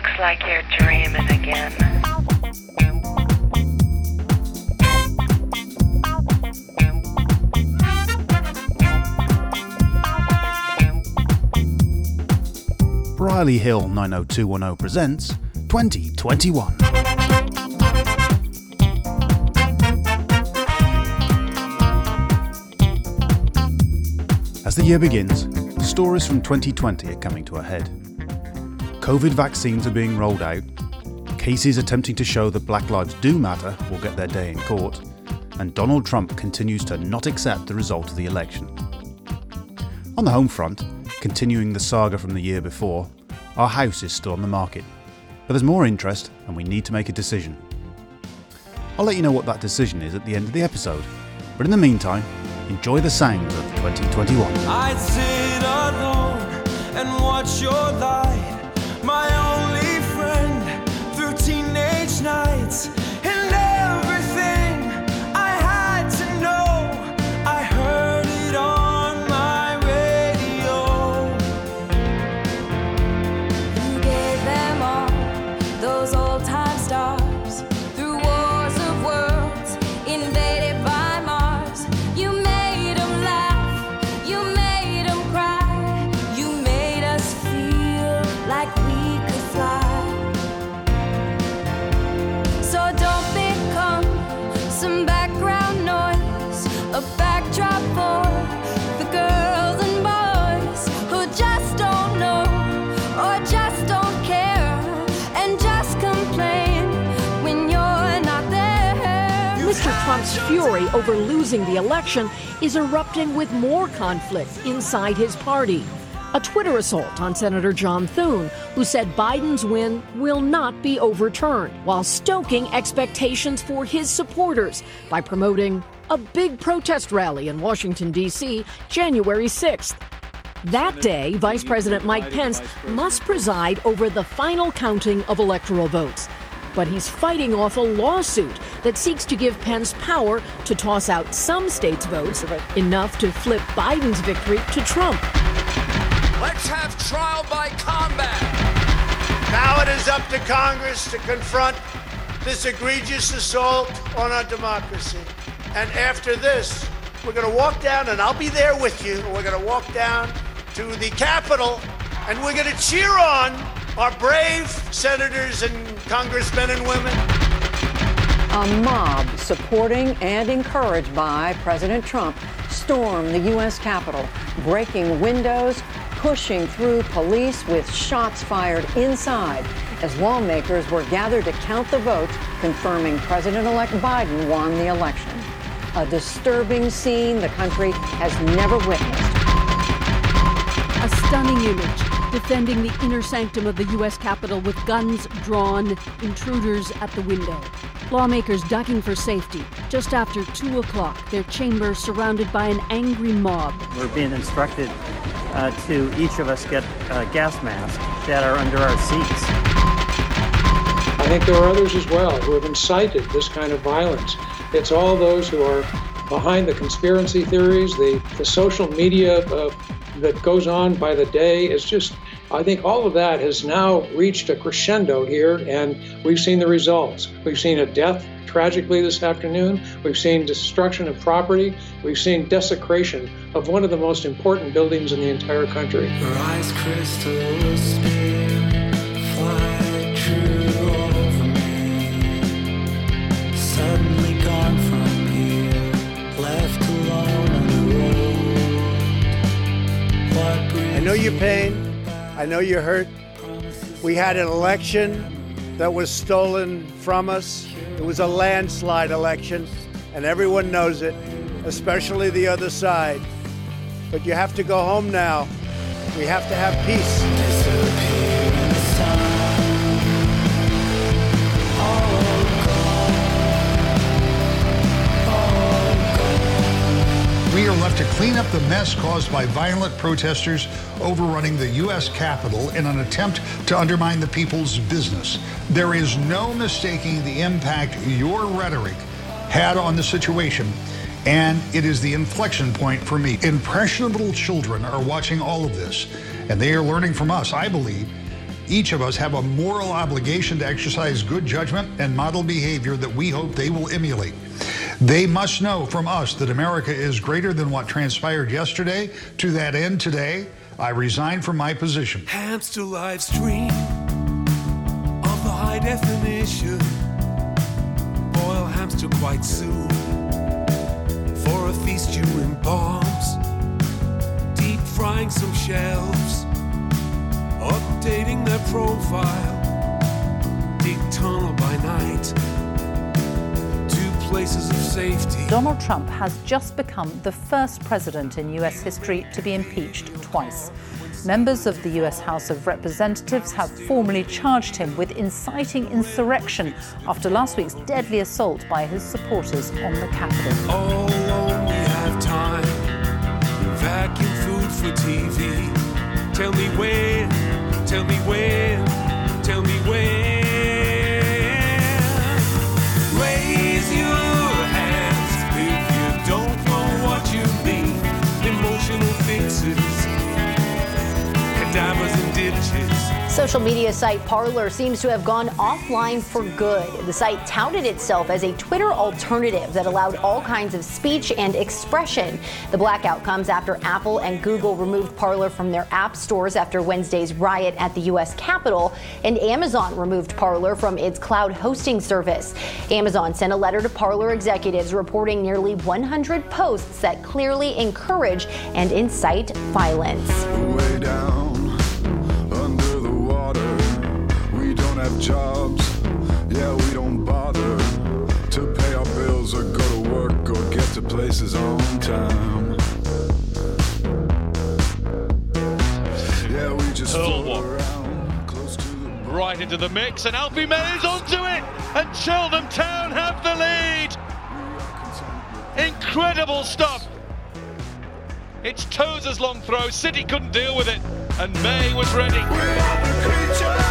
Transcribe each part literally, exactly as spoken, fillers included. Looks like you're dreaming again. Briley Hill nine oh two one oh presents twenty twenty-one. As the year begins, the stories from twenty twenty are coming to a head. COVID vaccines are being rolled out, cases attempting to show that black lives do matter will get their day in court, and Donald Trump continues to not accept the result of the election. On the home front, continuing the saga from the year before, our house is still on the market, but there's more interest and we need to make a decision. I'll let you know what that decision is at the end of the episode, but in the meantime, enjoy the sounds of twenty twenty-one. I'd sit alone and watch your light. My only friend through teenage nights and everything I had to know, I heard it on my radio. You gave them all those old time stars through wars of worlds invaded by Mars. You made them laugh, you made them cry, you made us feel like we. Trump's fury over losing the election is erupting with more conflict inside his party. A Twitter assault on Senator John Thune, who said Biden's win will not be overturned, while stoking expectations for his supporters by promoting a big protest rally in Washington, D C, January sixth. That day, Vice President Mike Pence must preside over the final counting of electoral votes. But he's fighting off a lawsuit that seeks to give Pence power to toss out some states' votes, enough to flip Biden's victory to Trump. Let's have trial by combat. Now it is up to Congress to confront this egregious assault on our democracy. And after this, we're going to walk down, and I'll be there with you, and we're going to walk down to the Capitol, and we're going to cheer on our brave senators and congressmen and women. A mob supporting and encouraged by President Trump stormed the U S Capitol, breaking windows, pushing through police with shots fired inside as lawmakers were gathered to count the votes confirming President-elect Biden won the election. A disturbing scene the country has never witnessed. A stunning image. Defending the inner sanctum of the U S Capitol with guns drawn, intruders at the window. Lawmakers ducking for safety. Just after two o'clock, their chamber surrounded by an angry mob. We're being instructed uh, to each of us get uh, gas masks that are under our seats. I think there are others as well who have incited this kind of violence. It's all those who are behind the conspiracy theories, the, the social media uh, that goes on by the day. It's just, I think all of that has now reached a crescendo here, and we've seen the results. We've seen a death, tragically, this afternoon. We've seen destruction of property. We've seen desecration of one of the most important buildings in the entire country. Rise, crystals. I know your pain, I know you're hurt. We had an election that was stolen from us. It was a landslide election, and everyone knows it, especially the other side. But you have to go home now. We have to have peace. We are left to clean up the mess caused by violent protesters overrunning the U S Capitol in an attempt to undermine the people's business. There is no mistaking the impact your rhetoric had on the situation, and it is the inflection point for me. Impressionable children are watching all of this, and they are learning from us, I believe, Each of us have a moral obligation to exercise good judgment and model behavior that we hope they will emulate. They must know from us that America is greater than what transpired yesterday. To that end, today, I resign from my position. Hamster live stream of the high definition. Boil hamster quite soon for a feast you embalms. Deep frying some shelves, updating their profile. Dig tunnel by night. Places of safety. Donald Trump has just become the first president in U S history to be impeached twice. Members of the U S House of Representatives have formally charged him with inciting insurrection after last week's deadly assault by his supporters on the Capitol. All alone we have time, vacuum food for T V. Tell me when, tell me when, tell me when. Social media site Parler seems to have gone offline for good. The site touted itself as a Twitter alternative that allowed all kinds of speech and expression. The blackout comes after Apple and Google removed Parler from their app stores after Wednesday's riot at the U S Capitol, and Amazon removed Parler from its cloud hosting service. Amazon sent a letter to Parler executives reporting nearly one hundred posts that clearly encourage and incite violence. Way down. Have jobs, yeah, we don't bother to pay our bills or go to work or get to places on time. Yeah, we just float around close to the... right into the mix, and Alfie May is onto it, and Cheltenham Town have the lead. Incredible stuff. It's Tozer's long throw. City couldn't deal with it, and May was ready. We are the creatures.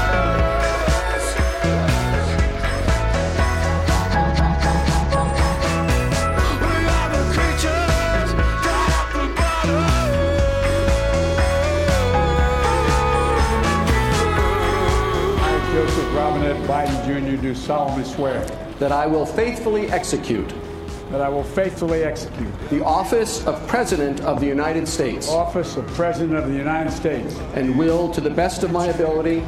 Biden Junior do solemnly swear that I will faithfully execute that I will faithfully execute the office of President of the United States office of President of the United States and will to the best of my ability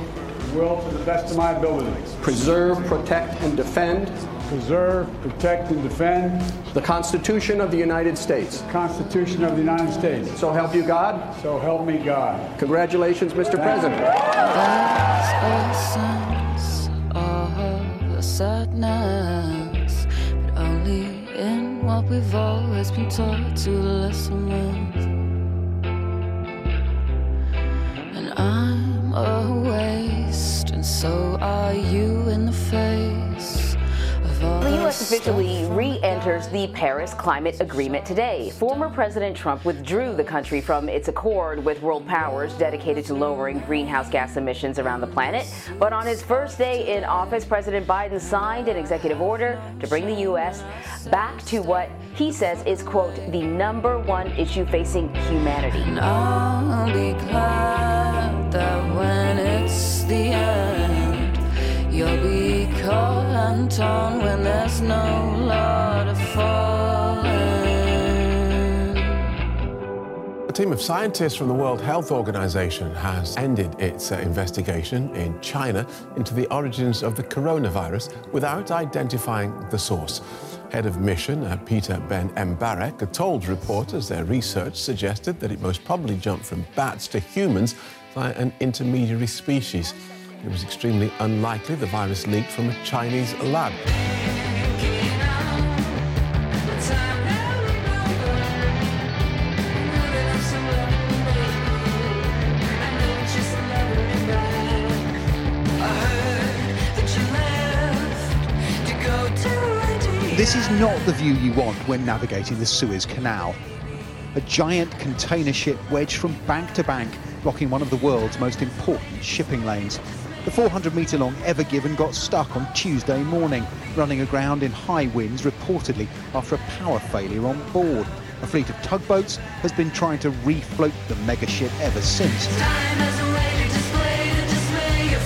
will to the best of my ability preserve, protect, and defend preserve, protect, and defend the Constitution of the United States the Constitution of the United States. So help you God. So help me God. Congratulations, Mister Thank President. That's awesome. Sadness, but only in what we've always been taught to listen with. And I'm a waste, and so are you in the face. The U S officially re-enters the Paris Climate Agreement today. Former President Trump withdrew the country from its accord with world powers dedicated to lowering greenhouse gas emissions around the planet. But on his first day in office, President Biden signed an executive order to bring the U S back to what he says is, quote, the number one issue facing humanity. And I'll be glad that when it's the end, you'll be cold and torn when there's no law to fall in. A team of scientists from the World Health Organization has ended its investigation in China into the origins of the coronavirus without identifying the source. Head of mission, Peter Ben Embarek, told reporters their research suggested that it most probably jumped from bats to humans via an intermediary species. It was extremely unlikely the virus leaked from a Chinese lab. This is not the view you want when navigating the Suez Canal. A giant container ship wedged from bank to bank, blocking one of the world's most important shipping lanes. The four hundred metre long Ever Given got stuck on Tuesday morning, running aground in high winds reportedly after a power failure on board. A fleet of tugboats has been trying to refloat the mega ship ever since. Time has a way to display, to display your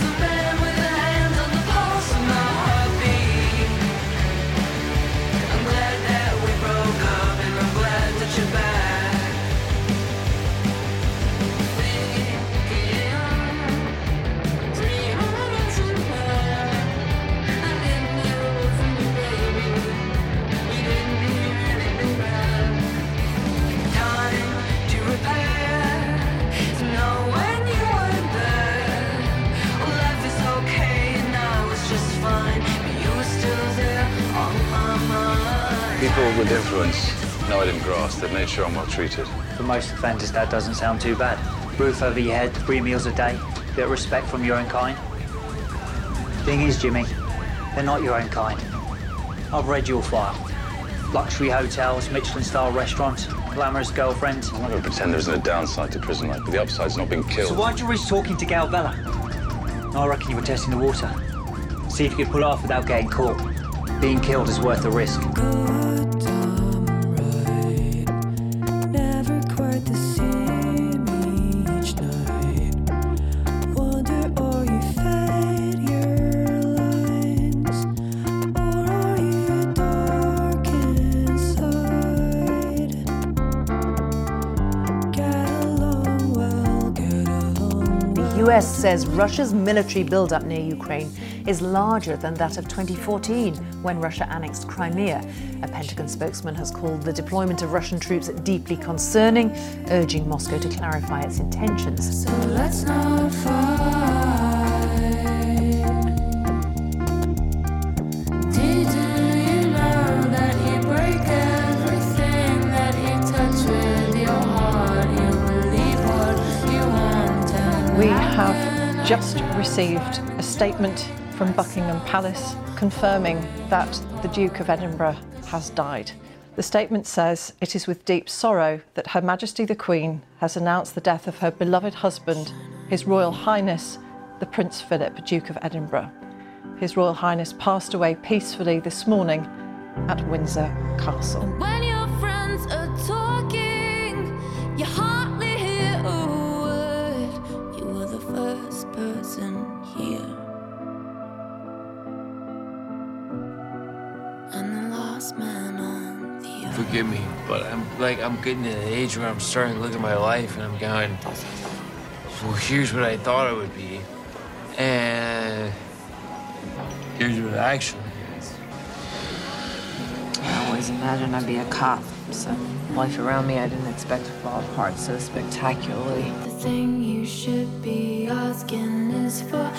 with influence. No, I didn't grasp the nature I'm well treated. For most offenders, that doesn't sound too bad. Roof over your head, three meals a day, a bit of respect from your own kind. Thing is, Jimmy, they're not your own kind. I've read your file. Luxury hotels, Michelin-style restaurants, glamorous girlfriends. I'm not going to pretend there isn't a downside to prison life, but the upside's not being killed. So why'd you risk talking to Gal Bella? I reckon you were testing the water. See if you could pull it off without getting caught. Being killed is worth the risk. The U S says Russia's military buildup near Ukraine is larger than that of twenty fourteen, when Russia annexed Crimea. A Pentagon spokesman has called the deployment of Russian troops deeply concerning, urging Moscow to clarify its intentions. So let's not fight. We have just received a statement from Buckingham Palace confirming that the Duke of Edinburgh has died. The statement says it is with deep sorrow that Her Majesty the Queen has announced the death of her beloved husband, His Royal Highness, the Prince Philip, Duke of Edinburgh. His Royal Highness passed away peacefully this morning at Windsor Castle. When your friends are talking, your heart here, and the last man on the earth. Forgive me, but I'm like I'm getting to the age where I'm starting to look at my life and I'm going, well, here's what I thought it would be, and here's what it actually is. I always imagined I'd be a cop, so life around me I didn't expect to fall apart so spectacularly. The thing you should be asking is for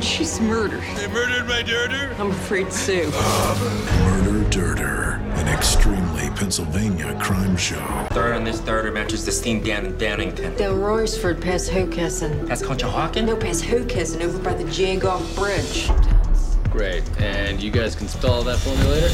she's murdered. They murdered my dirter? I'm afraid so. Uh, murder Dirter, an extremely Pennsylvania crime show. Third on this dirter matches the steam down in Downington. Down Royersford past Hokessen. That's Conshohocken? No, past Hokessen, over by the Jagoff Bridge. Great, and you guys can stall that for me later?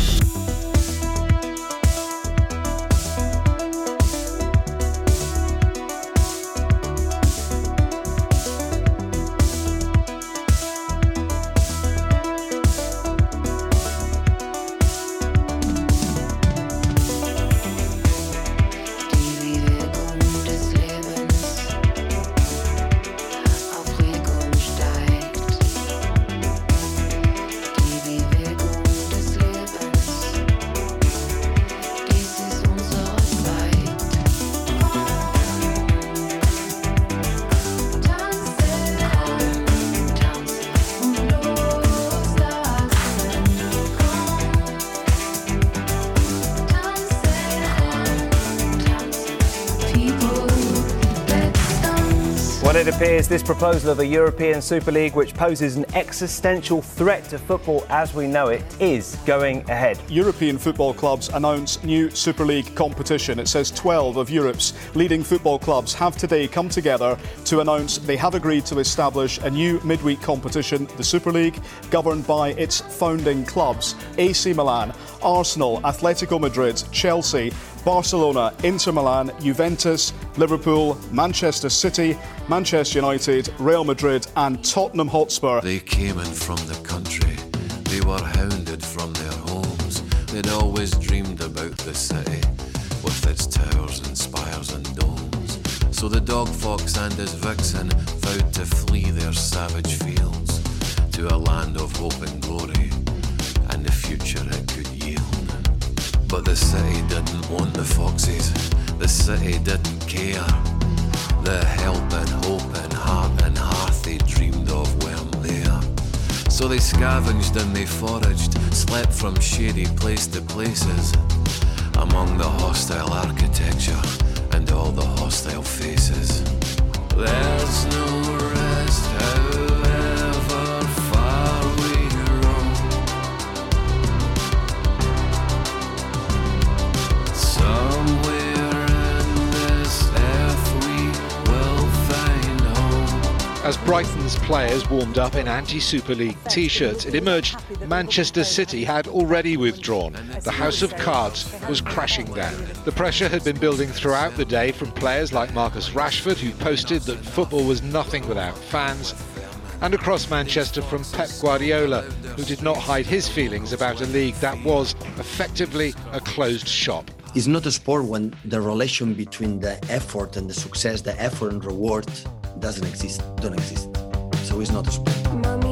It appears this proposal of a European Super League, which poses an existential threat to football as we know it, is going ahead. European football clubs announce new Super League competition. It says twelve of Europe's leading football clubs have today come together to announce they have agreed to establish a new midweek competition, the Super League, governed by its founding clubs. A C Milan, Arsenal, Atletico Madrid, Chelsea, Barcelona, Inter Milan, Juventus, Liverpool, Manchester City, Manchester United, Real Madrid and Tottenham Hotspur. They came in from the country, they were hounded from their homes, they'd always dreamed about the city, with its towers and spires and domes. So the dog fox and his vixen vowed to flee their savage fields, to a land of hope and glory, and the future it could yield. But the city didn't want the foxes, the city didn't care. The help and hope and heart and hearth they dreamed of weren't there. So they scavenged and they foraged, slept from shady place to places, among the hostile architecture and all the hostile faces. There's no rest, however far we roam. Somewhere in this earth we will find home. As Brighton's players warmed up in anti-Super League T-shirts, it emerged Manchester City had already withdrawn. The house of cards was crashing down. The pressure had been building throughout the day from players like Marcus Rashford, who posted that football was nothing without fans, and across Manchester from Pep Guardiola, who did not hide his feelings about a league that was effectively a closed shop. It's not a sport when the relation between the effort and the success, the effort and reward, doesn't exist, don't exist. So it's not a sport. Mommy.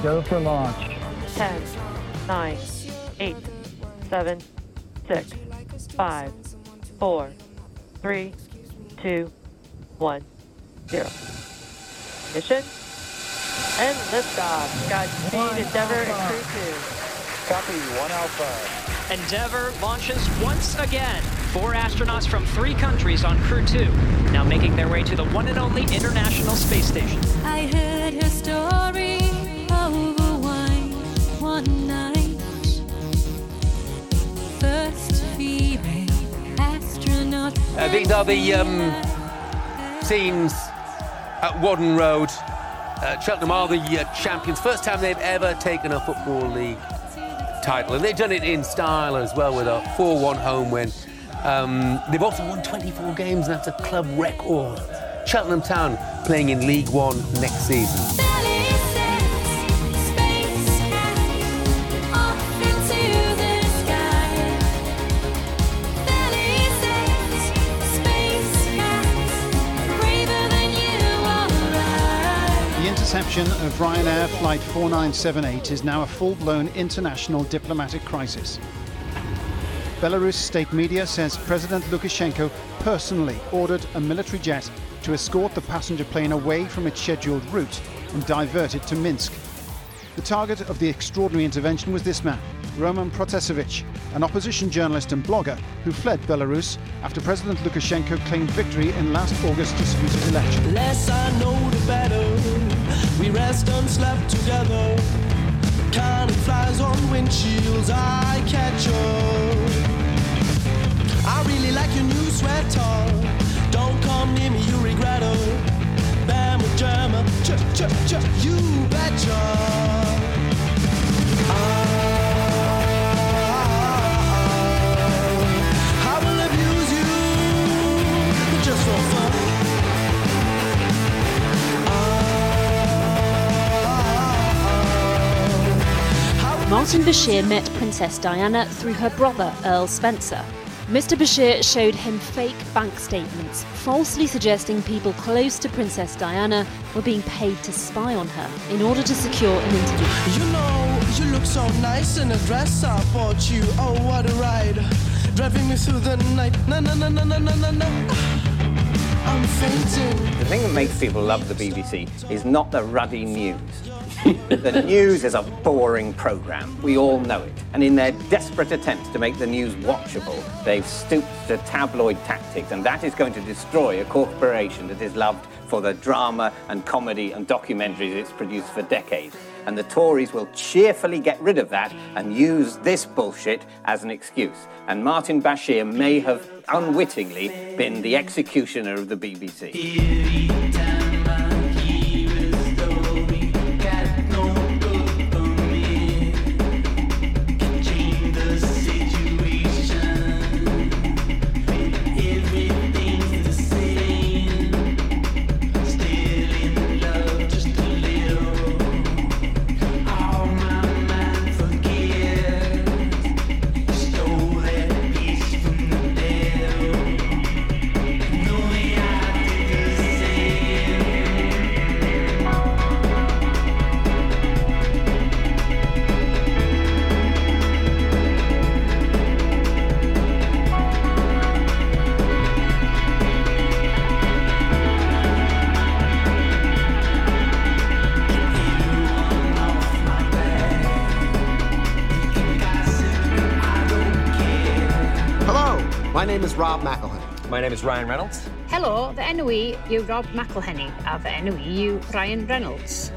Go for launch. ten, nine, eight, seven, six, five, four, three, two, one, zero. Ignition and liftoff. Godspeed, Endeavour and crew two. Copy, one Alpha. Endeavour launches once again. Four astronauts from three countries on crew two, now making their way to the one and only International Space Station. I heard her story. Over wine one night, first female astronaut. Uh, these are the um, scenes at Waddon Road. Uh, Cheltenham are the uh, champions. First time they've ever taken a Football League title, and they've done it in style as well with a four one home win. Um, they've also won twenty-four games, and that's a club record. Cheltenham Town playing in League One next season. Of Ryanair Flight four nine seven eight is now a full-blown international diplomatic crisis. Belarus state media says President Lukashenko personally ordered a military jet to escort the passenger plane away from its scheduled route and divert it to Minsk. The target of the extraordinary intervention was this man, Roman Protasevich, an opposition journalist and blogger who fled Belarus after President Lukashenko claimed victory in last August's disputed election. Less I know the better. We rest and slept together. Cannon flies on windshields, I catch you. I really like your new sweater. Don't come near me, you regret it. Bam with German, ch ch ch, you betcha. I I will abuse you, but just for fun. Martin Bashir met Princess Diana through her brother, Earl Spencer. Mister Bashir showed him fake bank statements, falsely suggesting people close to Princess Diana were being paid to spy on her in order to secure an interview. You know, you look so nice in a dress I bought you, oh what a ride. driving me through the night. Na na na na na na na. I'm fainting. The thing that makes people love the B B C is not the ruddy news. The news is a boring programme. We all know it. And in their desperate attempt to make the news watchable, they've stooped to tabloid tactics, and that is going to destroy a corporation that is loved for the drama and comedy and documentaries it's produced for decades. And the Tories will cheerfully get rid of that and use this bullshit as an excuse. And Martin Bashir may have unwittingly been the executioner of the B B C. Rob McElhenney. My name is Ryan Reynolds. Hello, the N O E, you Rob McElhenney. Of the N O E, you Ryan Reynolds.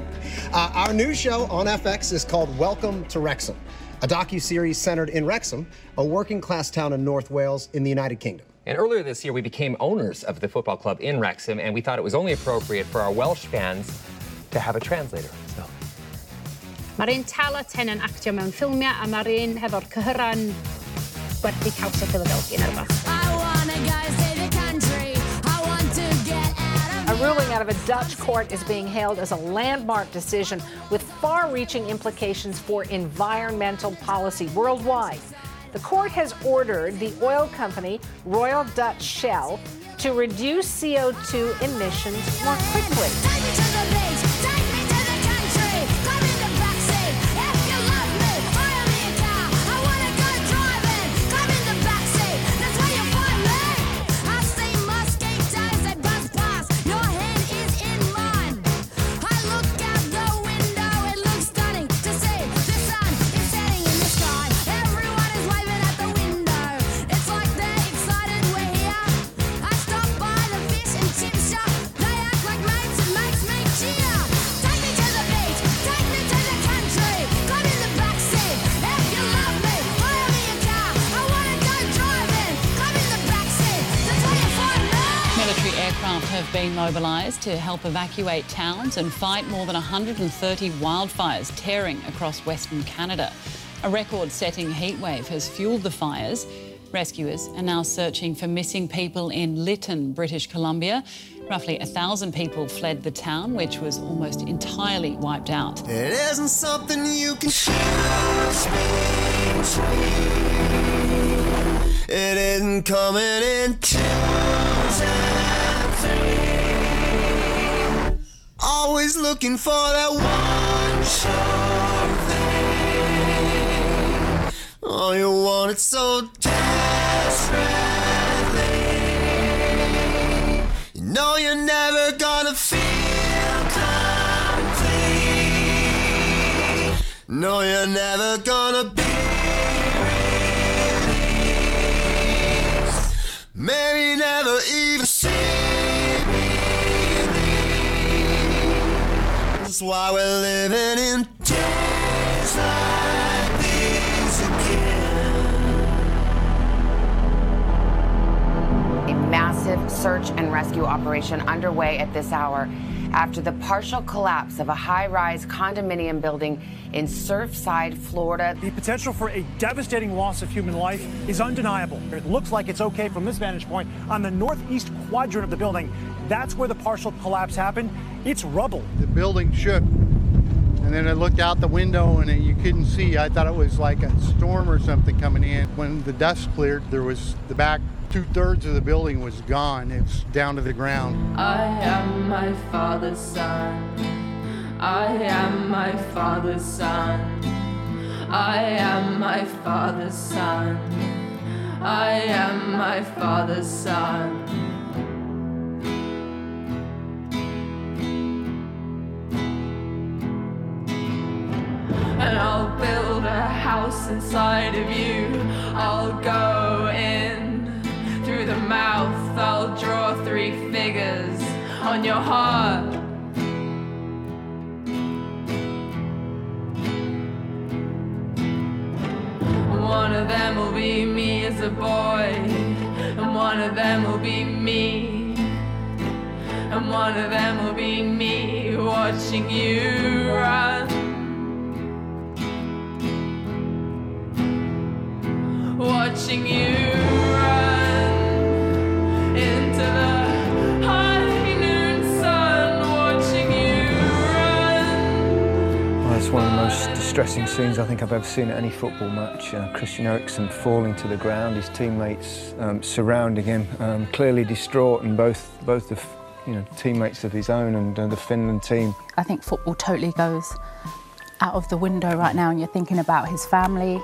Uh, our new show on F X is called Welcome to Wrexham, a docuseries centered in Wrexham, a working-class town in North Wales in the United Kingdom. And earlier this year, we became owners of the football club in Wrexham, and we thought it was only appropriate for our Welsh fans to have a translator. So. Mae'r un talent hyn yn actio mewn ffilmiau, a mae'r un hefo'r cyhyran wedi cawsio Philadelphia yn erbyn. A ruling out of a Dutch court is being hailed as a landmark decision with far-reaching implications for environmental policy worldwide. The court has ordered the oil company Royal Dutch Shell to reduce C O two emissions more quickly. Been mobilised to help evacuate towns and fight more than one hundred thirty wildfires tearing across Western Canada. A record-setting heatwave has fuelled the fires. Rescuers are now searching for missing people in Lytton, British Columbia. Roughly one thousand people fled the town, which was almost entirely wiped out. It isn't something you can share with me. It isn't coming in time. Always looking for that one sure thing. Oh, you want it so desperately. You know you're never gonna feel complete. No, you're never gonna be released. Maybe never even see. That's why we're living in days like these again. A massive search and rescue operation underway at this hour after the partial collapse of a high-rise condominium building in Surfside, Florida. The potential for a devastating loss of human life is undeniable. It looks like it's okay from this vantage point. On the northeast quadrant of the building, that's where the partial collapse happened. It's rubble. The building shook, and then I looked out the window and it, you couldn't see. I thought it was like a storm or something coming in. When the dust cleared, there was the back two-thirds of the building was gone. It's down to the ground. I am my father's son. I am my father's son. I am my father's son. I am my father's son. And I'll build a house inside of you. I'll go in through the mouth. I'll draw three figures on your heart. One of them will be me as a boy, and one of them will be me, and one of them will be me watching you run. Watching you run into the high noon sun, watching you run. Well, that's one of the most distressing scenes I think I've ever seen at any football match. Uh, Christian Eriksen falling to the ground, his teammates um, surrounding him, um, clearly distraught, and both both the you know teammates of his own and uh, the Finland team. I think football totally goes out of the window right now, and you're thinking about his family,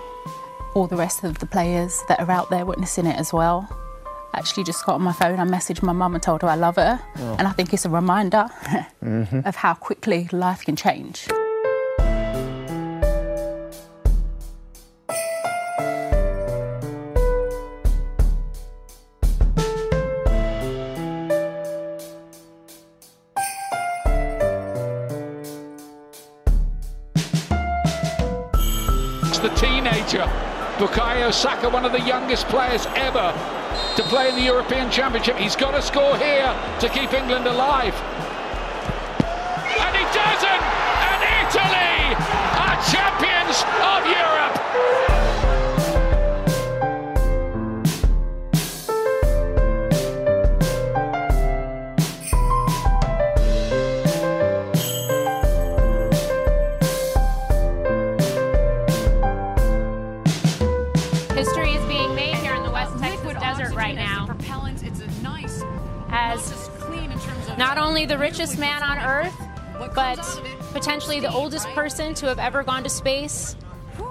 all the rest of the players that are out there witnessing it as well. I actually just got on my phone, I messaged my mum and told her I love her. Oh. And I think it's a reminder mm-hmm. of how quickly life can change. It's the teenager. Bukayo Saka, one of the youngest players ever to play in the European Championship. He's got to score here to keep England alive. And he doesn't! And Italy are champions of Europe! Not only the richest man on Earth, but potentially the oldest person to have ever gone to space,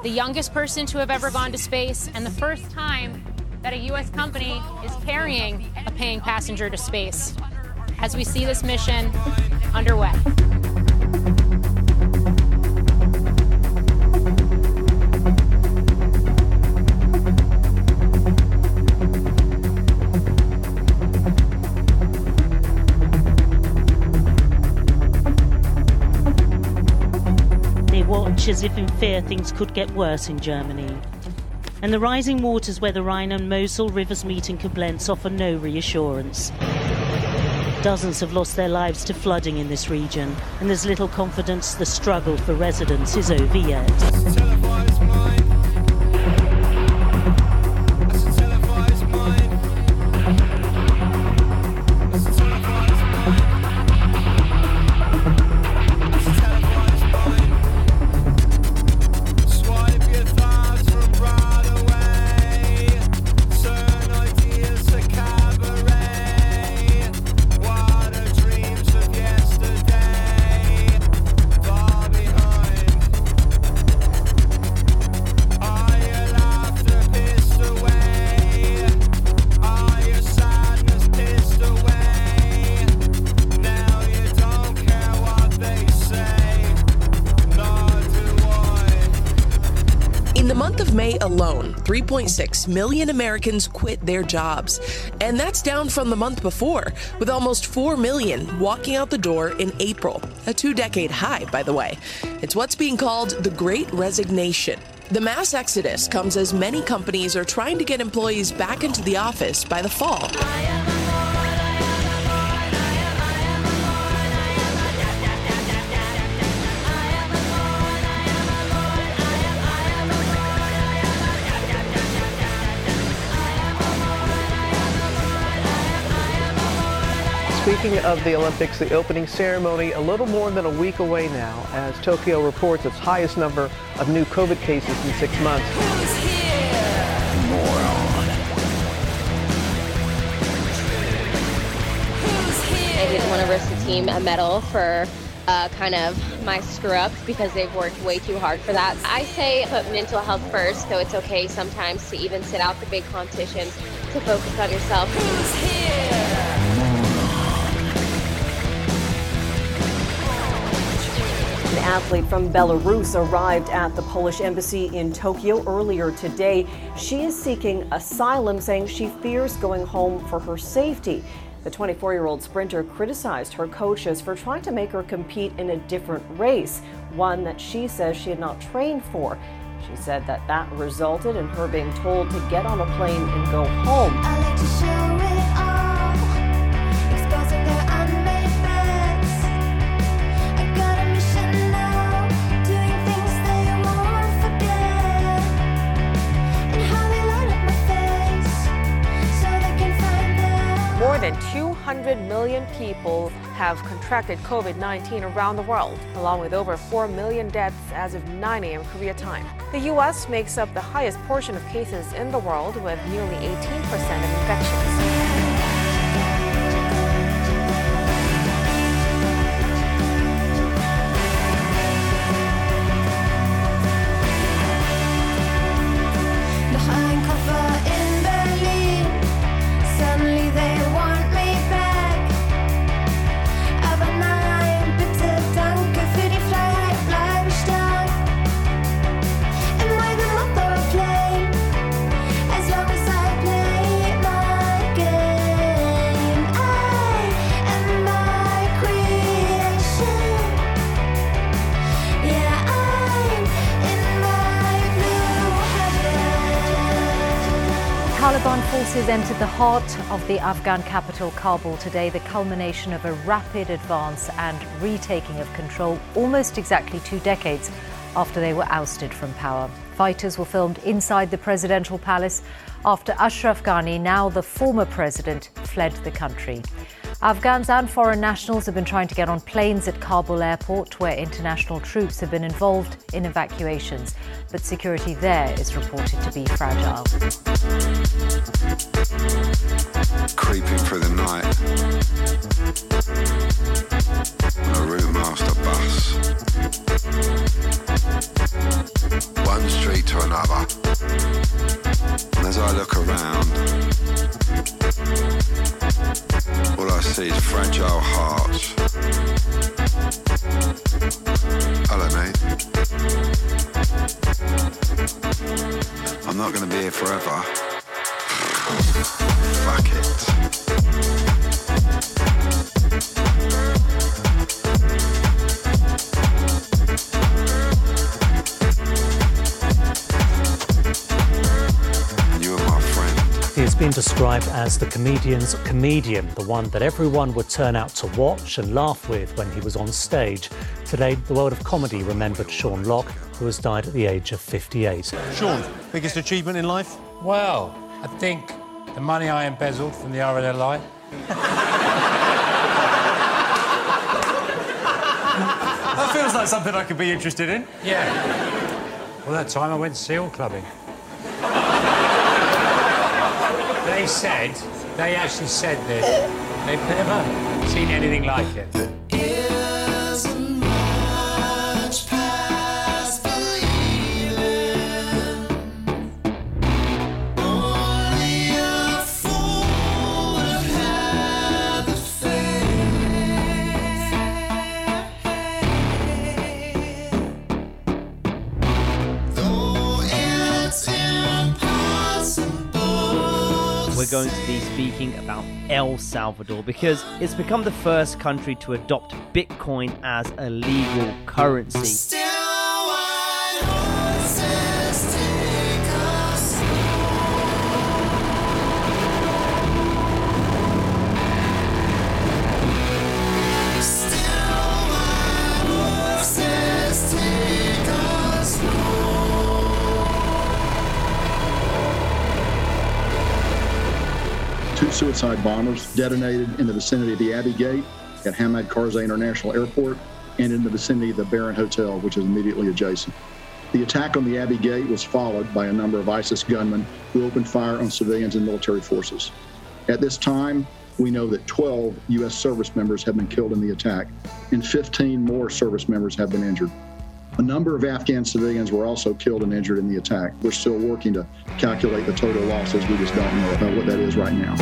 the youngest person to have ever gone to space, and the first time that a U S company is carrying a paying passenger to space, as we see this mission underway. As if in fear things could get worse in Germany. And the rising waters where the Rhine and Mosel rivers meet in Koblenz offer no reassurance. Dozens have lost their lives to flooding in this region, and there's little confidence the struggle for residents is over yet. Alone, three point six million Americans quit their jobs, and that's down from the month before, with almost four million walking out the door in April, a two-decade high, by the way. It's what's being called the Great Resignation. The mass exodus comes as many companies are trying to get employees back into the office by the fall. Speaking of the Olympics, the opening ceremony a little more than a week away now, as Tokyo reports its highest number of new COVID cases in six months. Who's here? Moron. Who's here? I didn't want to risk the team a medal for uh, kind of my screw-up because they've worked way too hard for that. I say put mental health first, so it's okay sometimes to even sit out the big competitions to focus on yourself. Who's here? An athlete from Belarus arrived at the Polish embassy in Tokyo earlier today. She is seeking asylum, saying she fears going home for her safety. The twenty-four-year-old sprinter criticized her coaches for trying to make her compete in a different race, one that she says she had not trained for. She said that that resulted in her being told to get on a plane and go home. I like to show it. More than two hundred million people have contracted COVID nineteen around the world, along with over four million deaths as of nine a.m. Korea time. The U S makes up the highest portion of cases in the world, with nearly eighteen percent of infections. Behind cover in Berlin, suddenly they Taliban forces entered the heart of the Afghan capital Kabul today, the culmination of a rapid advance and retaking of control almost exactly two decades after they were ousted from power. Fighters were filmed inside the presidential palace after Ashraf Ghani, now the former president, fled the country. Afghans and foreign nationals have been trying to get on planes at Kabul airport, where international troops have been involved in evacuations. But security there is reported to be fragile. Creeping through the night on a route master bus, one street to another, and as I look around, all I see is fragile hearts. Hello, mate. I'm not going to be here forever. Fuck it. You are my friend. He has been described as the comedian's comedian, the one that everyone would turn out to watch and laugh with when he was on stage. Today, the world of comedy remembered Sean Locke, who has died at the age of fifty-eight. Sean, biggest achievement in life? Well, I think the money I embezzled from the R N L I. That feels like something I could be interested in. Yeah. Well, that time I went seal clubbing. They said, they actually said this, they've never seen anything like it. We're going to be speaking about El Salvador because it's become the first country to adopt Bitcoin as a legal currency. Still white horses take us home. Still white horses take us home. Two suicide bombers detonated in the vicinity of the Abbey Gate at Hamad Karzai International Airport and in the vicinity of the Barron Hotel, which is immediately adjacent. The attack on the Abbey Gate was followed by a number of ISIS gunmen who opened fire on civilians and military forces. At this time, we know that twelve U S service members have been killed in the attack, and fifteen more service members have been injured. A number of Afghan civilians were also killed and injured in the attack. We're still working to calculate the total losses. We just don't know about what that is right now.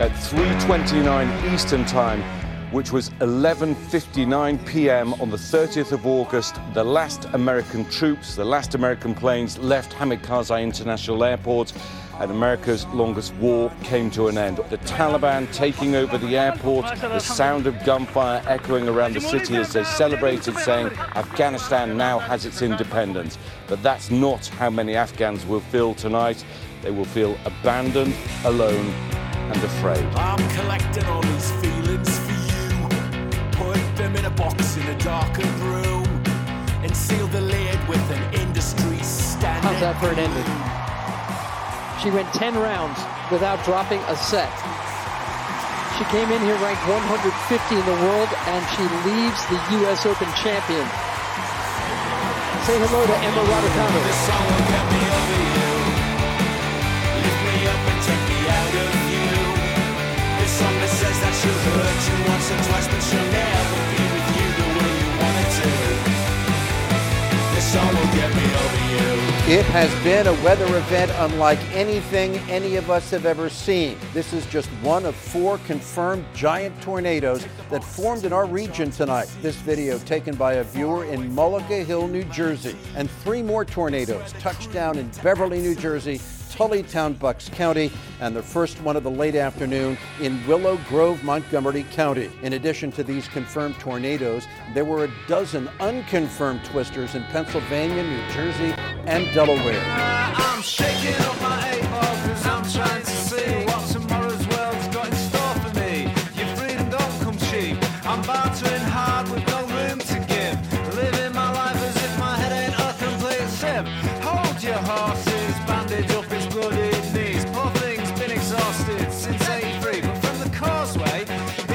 At three twenty-nine Eastern Time, which was eleven fifty-nine p.m. on the thirtieth of August, the last American troops, the last American planes left Hamad Karzai International Airport, and America's longest war came to an end. The Taliban taking over the airport, the sound of gunfire echoing around the city as they celebrated, saying Afghanistan now has its independence. But that's not how many Afghans will feel tonight. They will feel abandoned, alone, and afraid. I'm collecting all these feelings for you. Put them in a box in a darkened room and seal the lid with an industry standard. How's that for an ending? She went ten rounds without dropping a set. She came in here ranked one hundred fifty in the world, and she leaves the U S Open champion. Say hello to Emma Raducanu. This song will get me over you. Lift me up and take me out of you. This song that says that she'll hurt you once or twice, but she'll never be with you the way you want it to. This song will get me over you. It has been a weather event unlike anything any of us have ever seen. This is just one of four confirmed giant tornadoes that formed in our region tonight. This video taken by a viewer in Mullica Hill, New Jersey. And three more tornadoes touched down in Beverly, New Jersey, Tullytown, Bucks County, and the first one of the late afternoon in Willow Grove, Montgomery County. In addition to these confirmed tornadoes, there were a dozen unconfirmed twisters in Pennsylvania, New Jersey, and Delaware. I'm shaking up my eight ball because I'm trying to see what tomorrow's world's got in store for me. Your freedom don't come cheap. I'm bouncing hard with no room to give. Living my life as if my head ain't a complete sip. Hold your horses, bandage up his bloody knees. Poor thing's been exhausted since eighty-three. But from the causeway,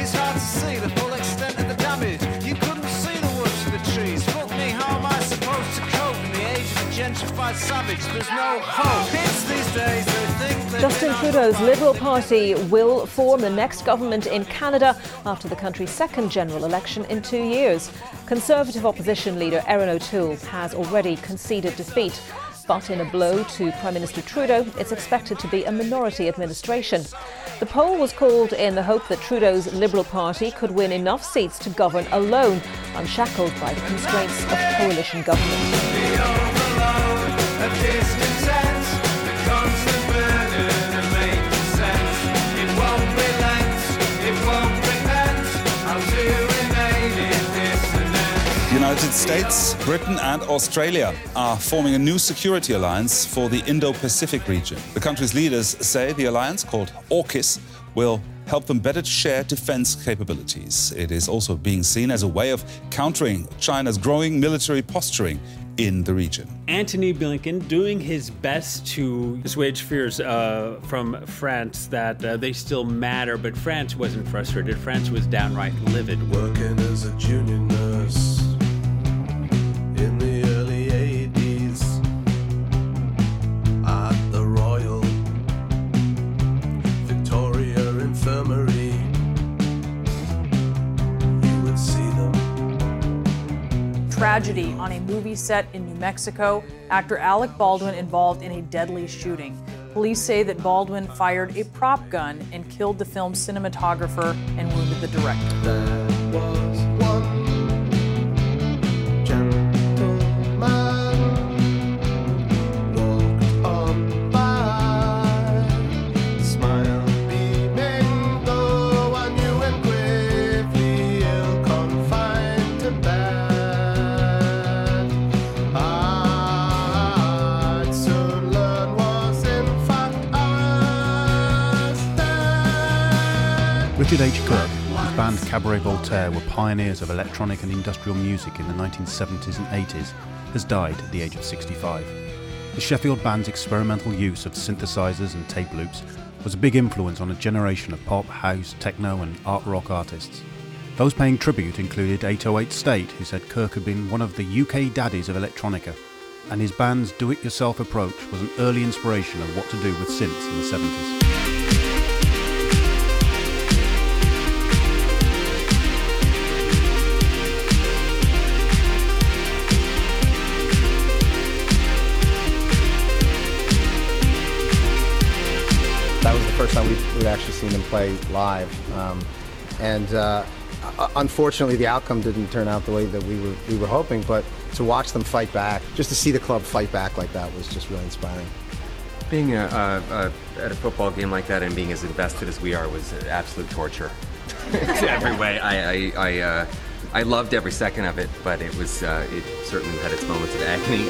it's hard to see the full extent of the damage. You couldn't see the woods for the trees. Fuck me, how am I supposed to cope in the age of gentrified savage? There's no hope. Kids these days, they think that... Justin Trudeau's Liberal Party will form the next government in Canada after the country's second general election in two years. Conservative opposition leader Erin O'Toole has already conceded defeat. But in a blow to Prime Minister Trudeau, it's expected to be a minority administration. The poll was called in the hope that Trudeau's Liberal Party could win enough seats to govern alone, unshackled by the constraints of coalition government. United States, Britain and Australia are forming a new security alliance for the Indo-Pacific region. The country's leaders say the alliance, called AUKUS, will help them better share defense capabilities. It is also being seen as a way of countering China's growing military posturing in the region. Antony Blinken doing his best to assuage fears uh, from France that uh, they still matter, but France wasn't frustrated. France was downright livid. Working as a junior nurse in the early eighties at the Royal Victoria Infirmary, you would see them. Tragedy on a movie set in New Mexico. Actor Alec Baldwin involved in a deadly shooting. Police say that Baldwin fired a prop gun and killed the film's cinematographer and wounded the director. There was one gentleman walked on by, smiled beaming though I knew him gravely ill, confined to bed. I'd soon learn was in fact as dead. Richard H. Clark. Band Cabaret Voltaire were pioneers of electronic and industrial music in the nineteen seventies and eighties, has died at the age of sixty-five. The Sheffield band's experimental use of synthesizers and tape loops was a big influence on a generation of pop, house, techno and art rock artists. Those paying tribute included eight oh eight State, who said Kirk had been one of the U K daddies of electronica, and his band's do-it-yourself approach was an early inspiration of what to do with synths in the seventies. First time we've, we've actually seen them play live, um, and uh, unfortunately the outcome didn't turn out the way that we were we were hoping. But to watch them fight back, just to see the club fight back like that, was just really inspiring. Being a, a, a, at a football game like that and being as invested as we are was absolute torture. Every way, I I I, uh, I loved every second of it, but it was uh, it certainly had its moments of agony.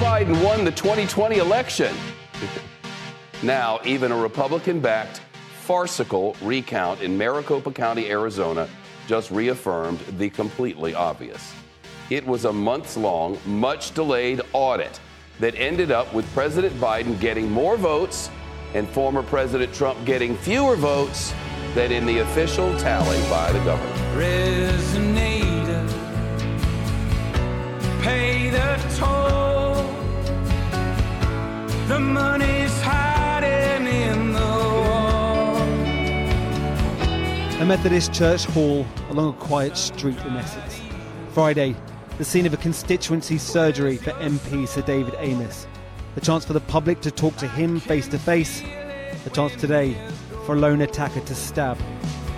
Biden won the twenty twenty election. Now, even a Republican-backed, farcical recount in Maricopa County, Arizona, just reaffirmed the completely obvious. It was a months-long, much-delayed audit that ended up with President Biden getting more votes and former President Trump getting fewer votes than in the official tally by the government. Resonator, pay the toll. The money's hiding in the wall. A Methodist church hall along a quiet street in Essex. Friday, the scene of a constituency surgery for M P Sir David Amess. A chance for the public to talk to him face to face. A chance today for a lone attacker to stab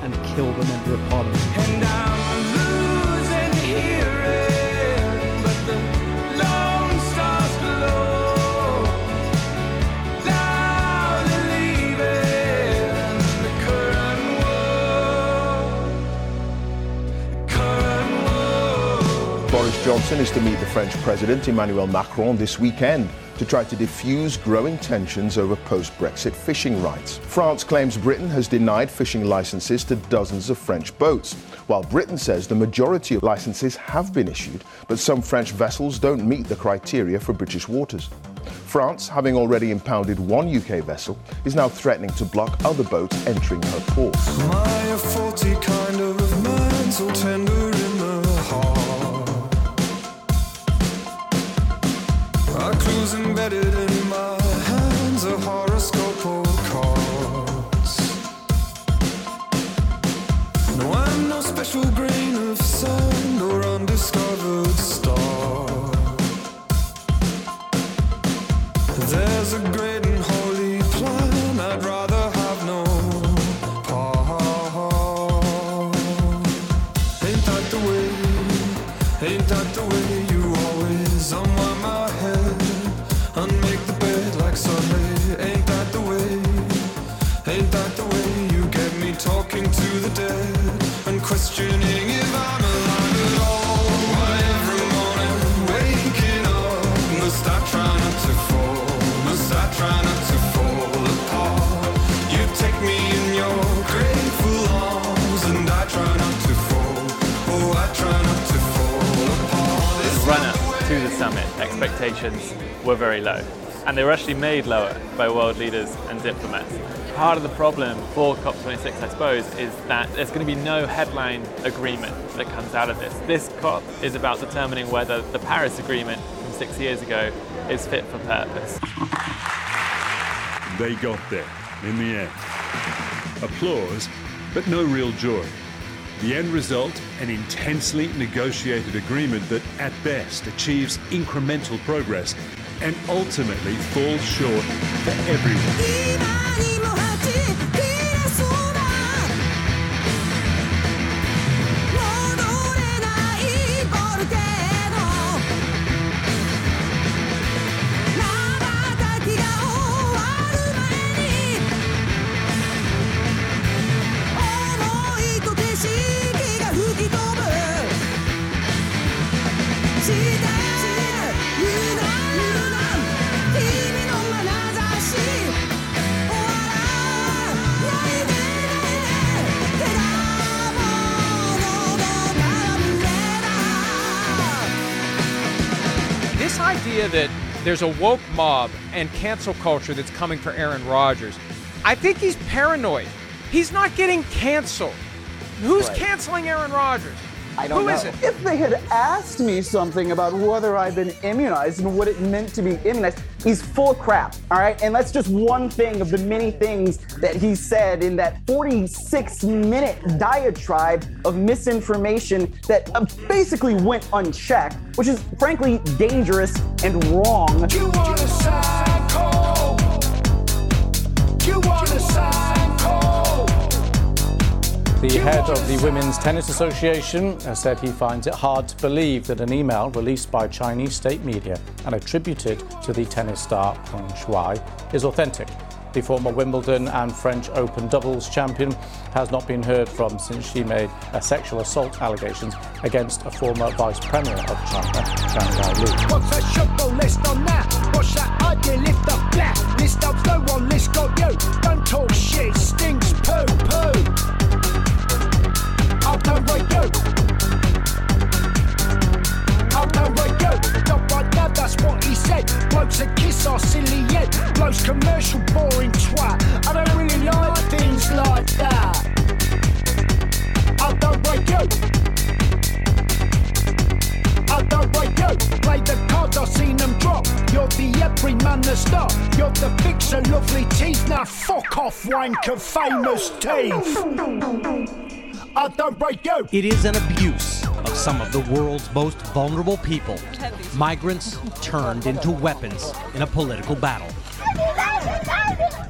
and kill the Member of Parliament. And I'm losing hearing, but the Boris Johnson is to meet the French President Emmanuel Macron this weekend to try to defuse growing tensions over post-Brexit fishing rights. France claims Britain has denied fishing licenses to dozens of French boats, while Britain says the majority of licenses have been issued, but some French vessels don't meet the criteria for British waters. France, having already impounded one U K vessel, is now threatening to block other boats entering her port. My forty kind of man, so tender in the heart. Embedded in my hands, a horoscope or cards. No, I'm no special grain of sand or undiscovered star. There's a great and holy plan, I'd rather have no part. Ain't that the way, ain't that the way you always unwind my head? Unmake the bed like Sunday, ain't that the way, ain't that the way you get me talking to the dead and questioning if I'm alive at all. Why every morning waking up, must I try not to fall, must I try not to fall apart? You take me in your grateful arms and I try not to fall, oh I try not to fall apart. Runner to the summit, expectations were very low. and they were actually made lower by world leaders and diplomats. Part of the problem for COP twenty-six, I suppose, is that there's going to be no headline agreement that comes out of this. This COP is about determining whether the Paris Agreement from six years ago is fit for purpose. They got there in the end. Applause, but no real joy. The end result, an intensely negotiated agreement that, at best, achieves incremental progress and ultimately falls short for everyone. That there's a woke mob and cancel culture that's coming for Aaron Rodgers. I think he's paranoid. He's not getting canceled. Who's right. canceling Aaron Rodgers? I don't Who know. Is it? If they had asked me something about whether I've been immunized and what it meant to be immunized, he's full of crap, all right? And that's just one thing of the many things that he said in that forty-six minute diatribe of misinformation that basically went unchecked, which is frankly dangerous and wrong. You want a psycho. You want a psycho. The head of the Women's Tennis Association has said he finds it hard to believe that an email released by Chinese state media and attributed to the tennis star Peng Shuai is authentic. The former Wimbledon and French Open doubles champion has not been heard from since she made a sexual assault allegations against a former vice premier of China, Zhang Weili. Wanker famous teeth. I don't break you. It is an abuse of some of the world's most vulnerable people. Migrants turned into weapons in a political battle.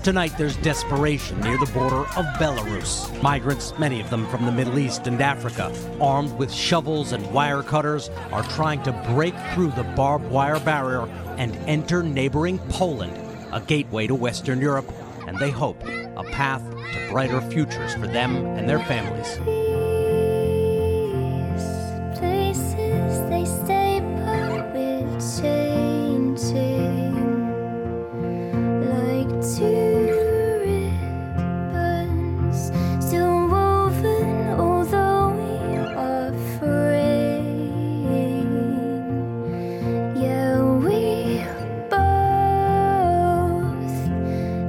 Tonight there's desperation near the border of Belarus. Migrants, many of them from the Middle East and Africa, armed with shovels and wire cutters, are trying to break through the barbed wire barrier and enter neighboring Poland, a gateway to Western Europe, and they hope a path to brighter futures for them and their families. Places they stay, but we're changing like two ribbons, still woven, although we are fraying. Yeah, we both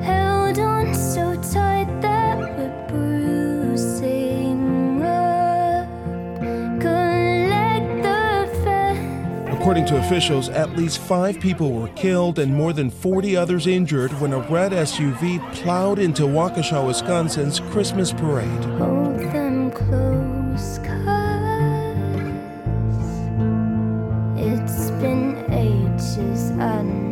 held on so tight that we're bruising up. Collect the feathers. According to officials, at least five people were killed and more than forty others injured when a red S U V plowed into Waukesha, Wisconsin's Christmas parade. Hold them close, 'cause it's been ages, I know.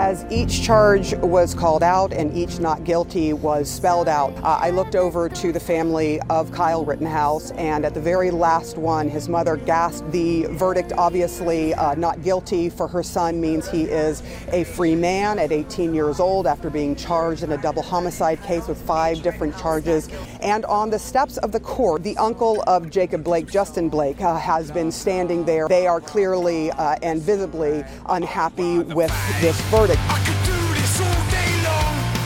As each charge was called out and each not guilty was spelled out, uh, I looked over to the family of Kyle Rittenhouse, and at the very last one, his mother gasped the verdict, obviously uh, not guilty for her son means he is a free man at eighteen years old after being charged in a double homicide case with five different charges. And on the steps of the court, the uncle of Jacob Blake, Justin Blake, uh, has been standing there. They are clearly uh, and visibly unhappy with this verdict.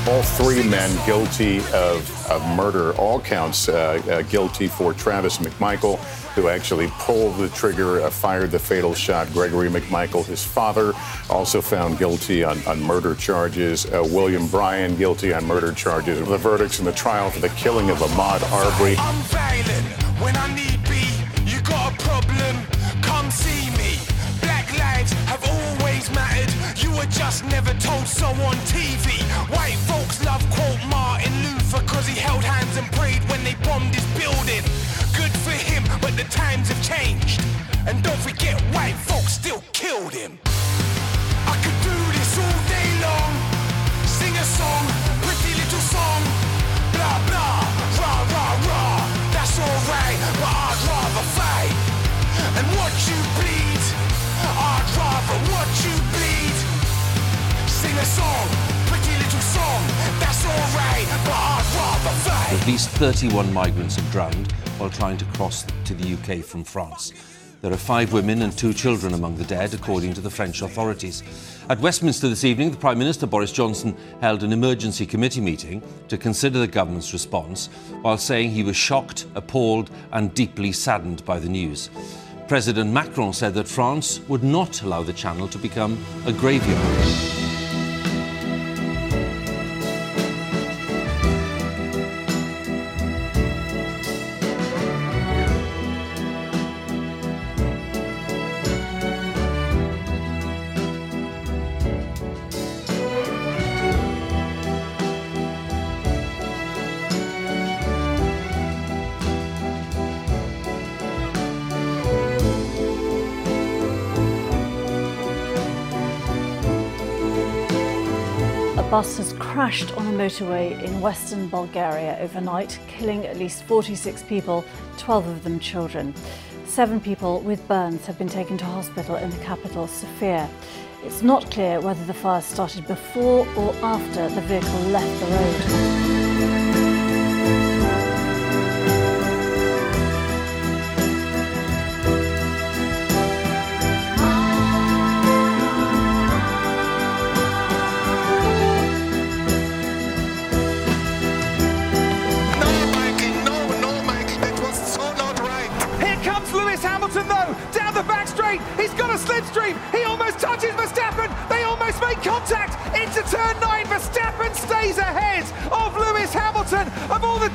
All all three men guilty of, of murder, all counts uh, uh, guilty for Travis McMichael, who actually pulled the trigger, uh, fired the fatal shot. Gregory McMichael, his father, also found guilty on, on murder charges. Uh, William Bryan, guilty on murder charges. The verdicts in the trial for the killing of Ahmaud Arbery. I'm violent when I need be. You got a problem? Come see me. Black lives have always mattered. You were just never told so on T V. White folks love quote Martin Luther because he held hands and prayed when they bombed his building. Good for him, but the times have changed. And don't forget, white folks still killed him. I could do this all day long. Sing a song, pretty little song. Blah, blah, rah, rah, rah. That's alright, but I'd rather fight. And watch you bleed. I'd rather watch you bleed. Sing a song, pretty little song. That's alright, but I'd rather fight. At least thirty-one migrants have drowned while trying to cross to the U K from France. There are five women and two children among the dead, according to the French authorities. At Westminster this evening, the Prime Minister Boris Johnson held an emergency committee meeting to consider the government's response, while saying he was shocked, appalled and deeply saddened by the news. President Macron said that France would not allow the Channel to become a graveyard. A bus has crashed on a motorway in western Bulgaria overnight, killing at least forty-six people, twelve of them children. Seven people with burns have been taken to hospital in the capital, Sofia. It's not clear whether the fire started before or after the vehicle left the road.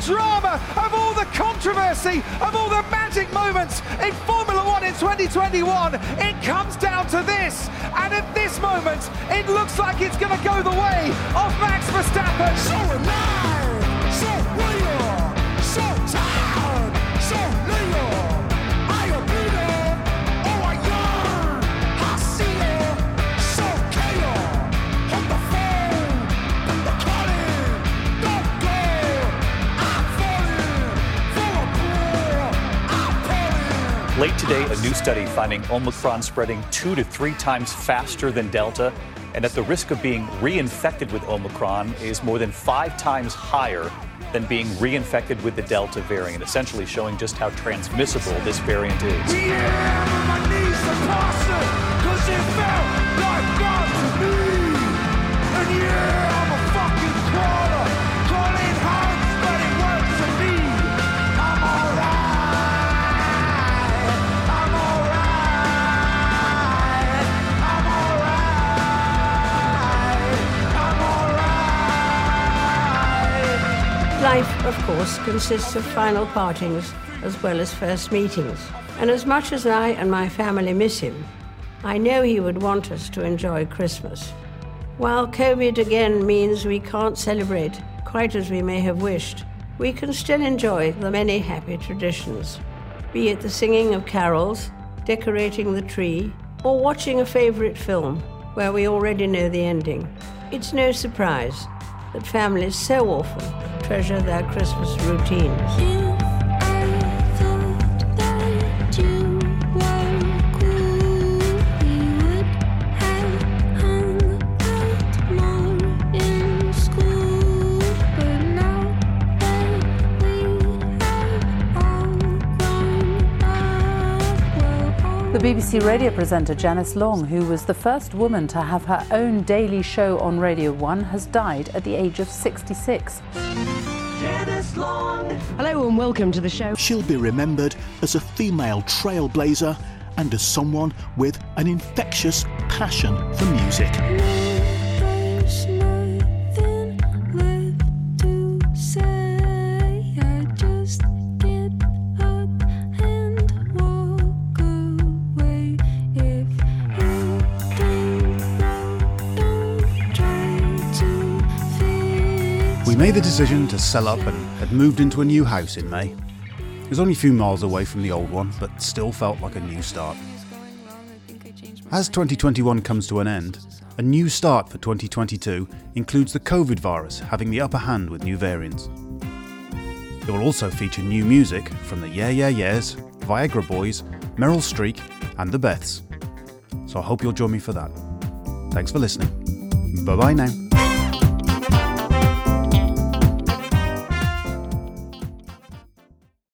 Drama, of all the controversy, of all the magic moments in Formula One in twenty twenty-one, it comes down to this. And at this moment, it looks like it's going to go the way of Max Verstappen. So am I, so real, so tired, so real. I am Peter, oh I yearn, I see it, so chaos, on the phone, on the calling, don't go. Late today, a new study finding Omicron spreading two to three times faster than Delta, and that the risk of being reinfected with Omicron is more than five times higher than being reinfected with the Delta variant, essentially showing just how transmissible this variant is. Yeah, life, of course, consists of final partings as well as first meetings. And as much as I and my family miss him, I know he would want us to enjoy Christmas. While COVID again means we can't celebrate quite as we may have wished, we can still enjoy the many happy traditions, be it the singing of carols, decorating the tree, or watching a favorite film where we already know the ending. It's no surprise that families so often treasure their Christmas routines. The B B C radio presenter Janice Long, who was the first woman to have her own daily show on Radio one, has died at the age of sixty-six. Janice Long. Hello and welcome to the show. She'll be remembered as a female trailblazer and as someone with an infectious passion for music. Made the decision to sell up and had moved into a new house in May. It was only a few miles away from the old one, but still felt like a new start. As twenty twenty-one comes to an end, a new start for twenty twenty-two includes the COVID virus having the upper hand with new variants. It will also feature new music from the Yeah Yeah Yeahs, Viagra Boys, Meryl Streep and the Beths. So I hope you'll join me for that. Thanks for listening. Bye bye now.